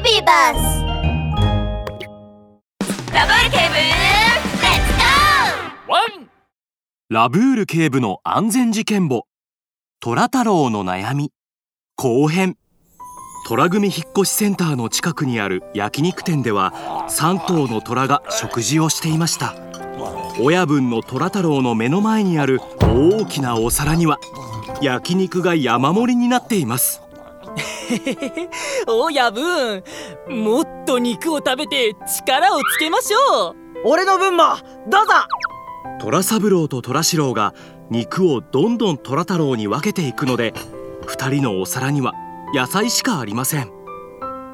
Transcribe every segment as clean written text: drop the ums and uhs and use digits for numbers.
ビーバースラブール警部、レッツゴー！ワン！ラブール警部の安全事件簿、虎太郎の悩み後編。虎組引っ越しセンターの近くにある焼肉店では、3頭の虎が食事をしていました。親分の虎太郎の目の前にある大きなお皿には焼肉が山盛りになっています。親分、もっと肉を食べて力をつけましょう。俺の分もどうぞ。虎三郎と虎四郎が肉をどんどん虎太郎に分けていくので、2人のお皿には野菜しかありません。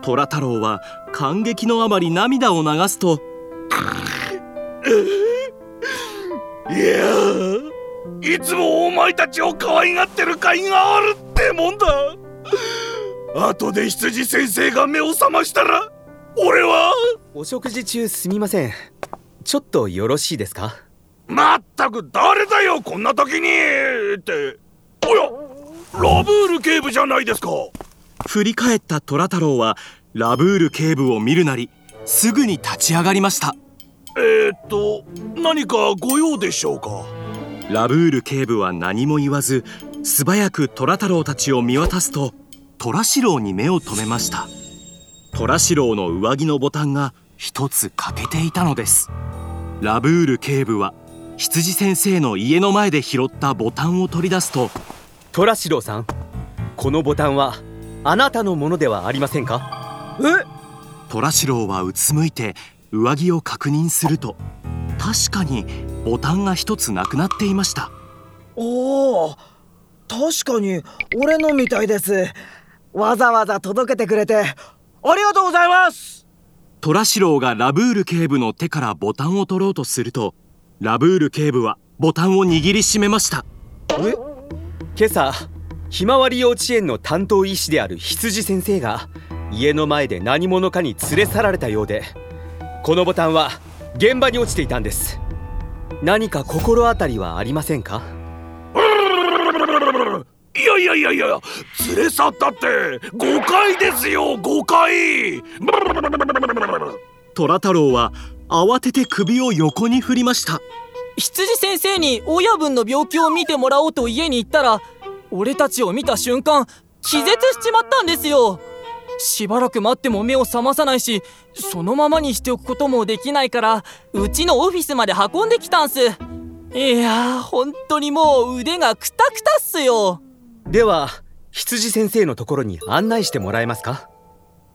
虎太郎は感激のあまり涙を流すと、いやー、いつもお前たちを可愛がってる甲斐があるってもんだ。後で羊先生が目を覚ましたら俺は。お食事中すみません、ちょっとよろしいですか。まったく誰だよこんな時にって。おや、ラブール警部じゃないですか。振り返った虎太郎はラブール警部を見るなりすぐに立ち上がりました。何かご用でしょうか。ラブール警部は何も言わず素早く虎太郎たちを見渡すと、虎四郎に目を留めました。虎四郎の上着のボタンが一つ欠けていたのです。ラブール警部は羊先生の家の前で拾ったボタンを取り出すと、虎四郎さん、このボタンはあなたのものではありませんか。虎四郎はうつむいて上着を確認すると、確かにボタンが一つなくなっていました。おー、確かに俺のみたいです。わざわざ届けてくれてありがとうございます。虎四郎がラブール警部の手からボタンを取ろうとすると、ラブール警部はボタンを握りしめました。今朝ひまわり幼稚園の担当医師である羊先生が家の前で何者かに連れ去られたようで、このボタンは現場に落ちていたんです。何か心当たりはありませんか。いや、連れ去ったって誤解ですよ、誤解。虎太郎は慌てて首を横に振りました。羊先生に親分の病気を見てもらおうと家に行ったら、俺たちを見た瞬間気絶しちまったんですよ。しばらく待っても目を覚まさないし、そのままにしておくこともできないから、うちのオフィスまで運んできたんす。いやー、本当にもう腕がクタクタっすよ。では羊先生のところに案内してもらえますか。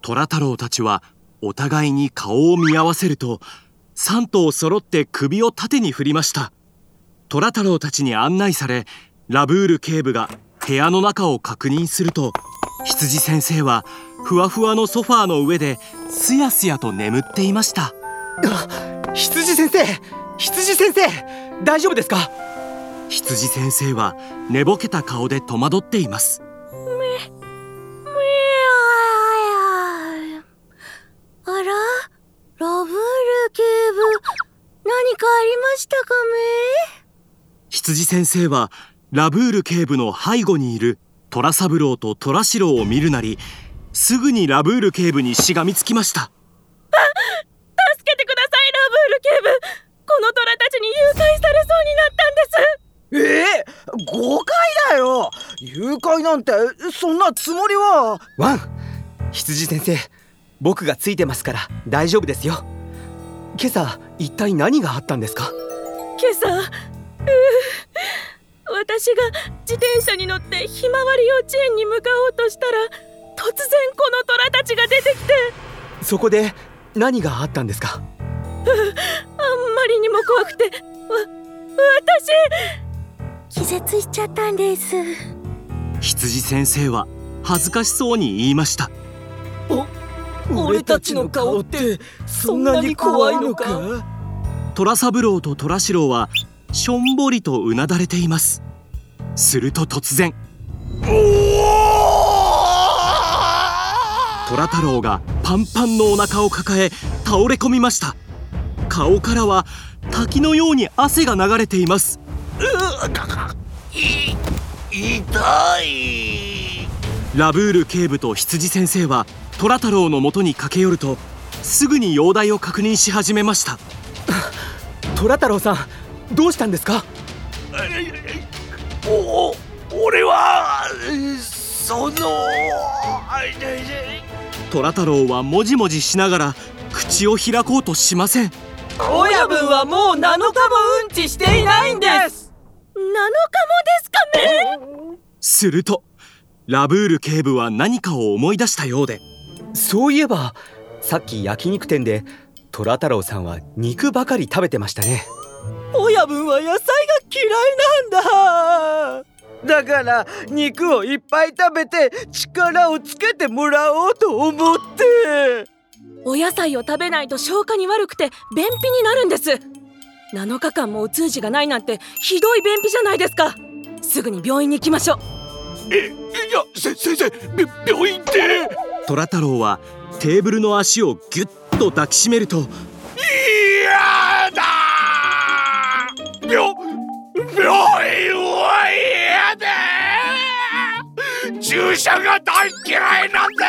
虎太郎たちはお互いに顔を見合わせると、3頭揃って首を縦に振りました。虎太郎たちに案内され、ラブール警部が部屋の中を確認すると、羊先生はふわふわのソファーの上ですやすやと眠っていました。羊先生、大丈夫ですか。羊先生は寝ぼけた顔で戸惑っています。あら、ラブール警部、何かありましたかね。羊先生はラブール警部の背後にいる虎三郎と虎四郎を見るなり、すぐにラブール警部にしがみつきました。助けてくださいラブール警部、この虎たちに誘拐されそうになったんです。誤解だよ、誘拐なんてそんなつもりは。ワン、羊先生、僕がついてますから大丈夫ですよ。今朝一体何があったんですか。今朝、私が自転車に乗ってひまわり幼稚園に向かおうとしたら、突然この虎たちが出てきて。そこで何があったんですか。あんまりにも怖くて、私気絶しちゃったんです。羊先生は恥ずかしそうに言いました。俺たちの顔ってそんなに怖いのか。虎三郎と虎四郎はしょんぼりとうなだれています。すると突然、虎太郎がパンパンのお腹を抱え倒れ込みました。顔からは滝のように汗が流れています。痛い。ラブール警部と羊先生は虎太郎の元に駆け寄ると、すぐに容体を確認し始めました。虎太郎さん、どうしたんですか？俺は虎太郎はもじもじしながら口を開こうとしません。親分はもう7日もうんちしていないんです。7日もですかね？するとラブール警部は何かを思い出したようで、そういえばさっき焼肉店で虎太郎さんは肉ばかり食べてましたね。親分は野菜が嫌いなんだ。だから肉をいっぱい食べて力をつけてもらおうと思って。お野菜を食べないと消化に悪くて便秘になるんです。7日間もお通じがないなんてひどい便秘じゃないですか。すぐに病院に行きましょう。いや先生、病院って。虎太郎はテーブルの足をぎゅっと抱きしめると、いやだー、病院は嫌だー、注射が大嫌いなんだ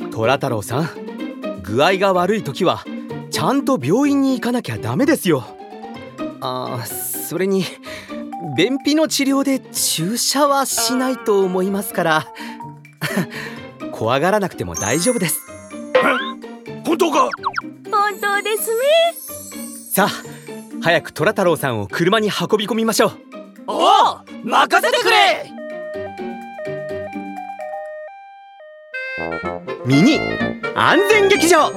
ー。虎太郎さん、具合が悪い時はちゃんと病院に行かなきゃダメですよ。それに便秘の治療で注射はしないと思いますから怖がらなくても大丈夫です。本当か？本当ですね。さあ早く虎太郎さんを車に運び込みましょう。おお、任せてくれ。ミニ安全劇場。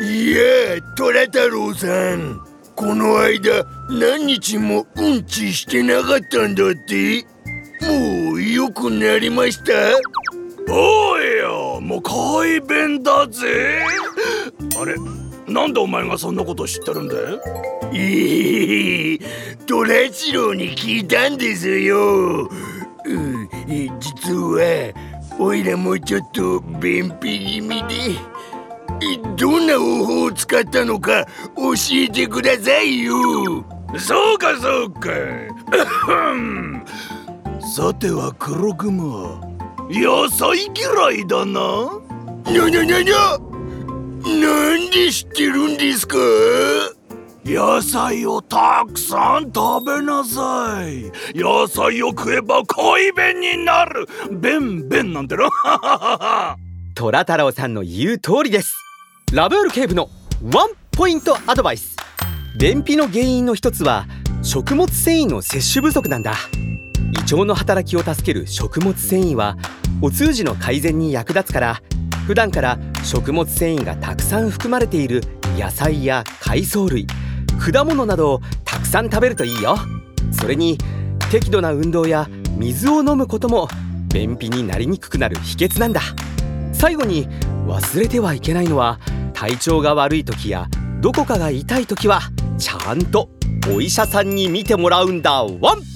いや、虎太郎さん、この間何日もうんちしてなかったんだって。もう良くなりました？おいよ、もう快便だぜ。あれ、なんでお前がそんなこと知ってるんだよ？虎次郎に聞いたんですよ。実はおいらもちょっと便秘気味で、どんな方法を使ったのか教えてくださいよ。そうかそうかさては黒熊、野菜嫌いだな。にゃにゃにゃにゃ、なんで知ってるんですか？野菜をたくさん食べなさい。野菜を食えば恋便になる。便便なんてな虎太郎さんの言う通りです。ラブール警部のワンポイントアドバイス。便秘の原因の一つは食物繊維の摂取不足なんだ。胃腸の働きを助ける食物繊維はお通じの改善に役立つから、普段から食物繊維がたくさん含まれている野菜や海藻類、果物などをたくさん食べるといいよ。それに適度な運動や水を飲むことも便秘になりにくくなる秘訣なんだ。最後に忘れてはいけないのは、体調が悪い時やどこかが痛い時はちゃんとお医者さんに診てもらうんだワン。